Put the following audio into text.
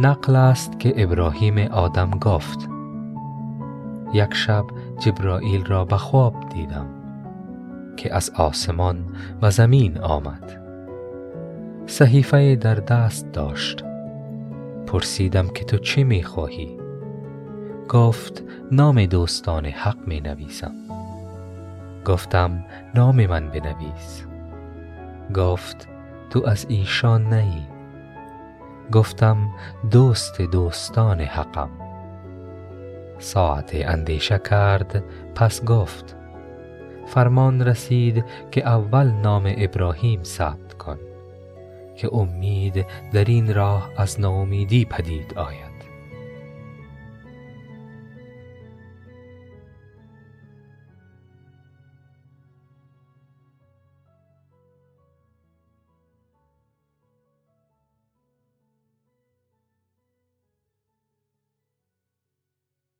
نقل است که ابراهیم آدم گفت: یک شب جبرائیل را به خواب دیدم که از آسمان و زمین آمد. صحیفه در دست داشت. پرسیدم که تو چی می خواهی؟ گفت نام دوستان حق می نویسم. گفتم نام من بنویس. گفت تو از ایشان نهی. گفتم دوست دوستان حقم. ساعت اندیشه کرد، پس گفت فرمان رسید که اول نام ابراهیم ثبت کن که امید در این راه از ناامیدی پدید آید.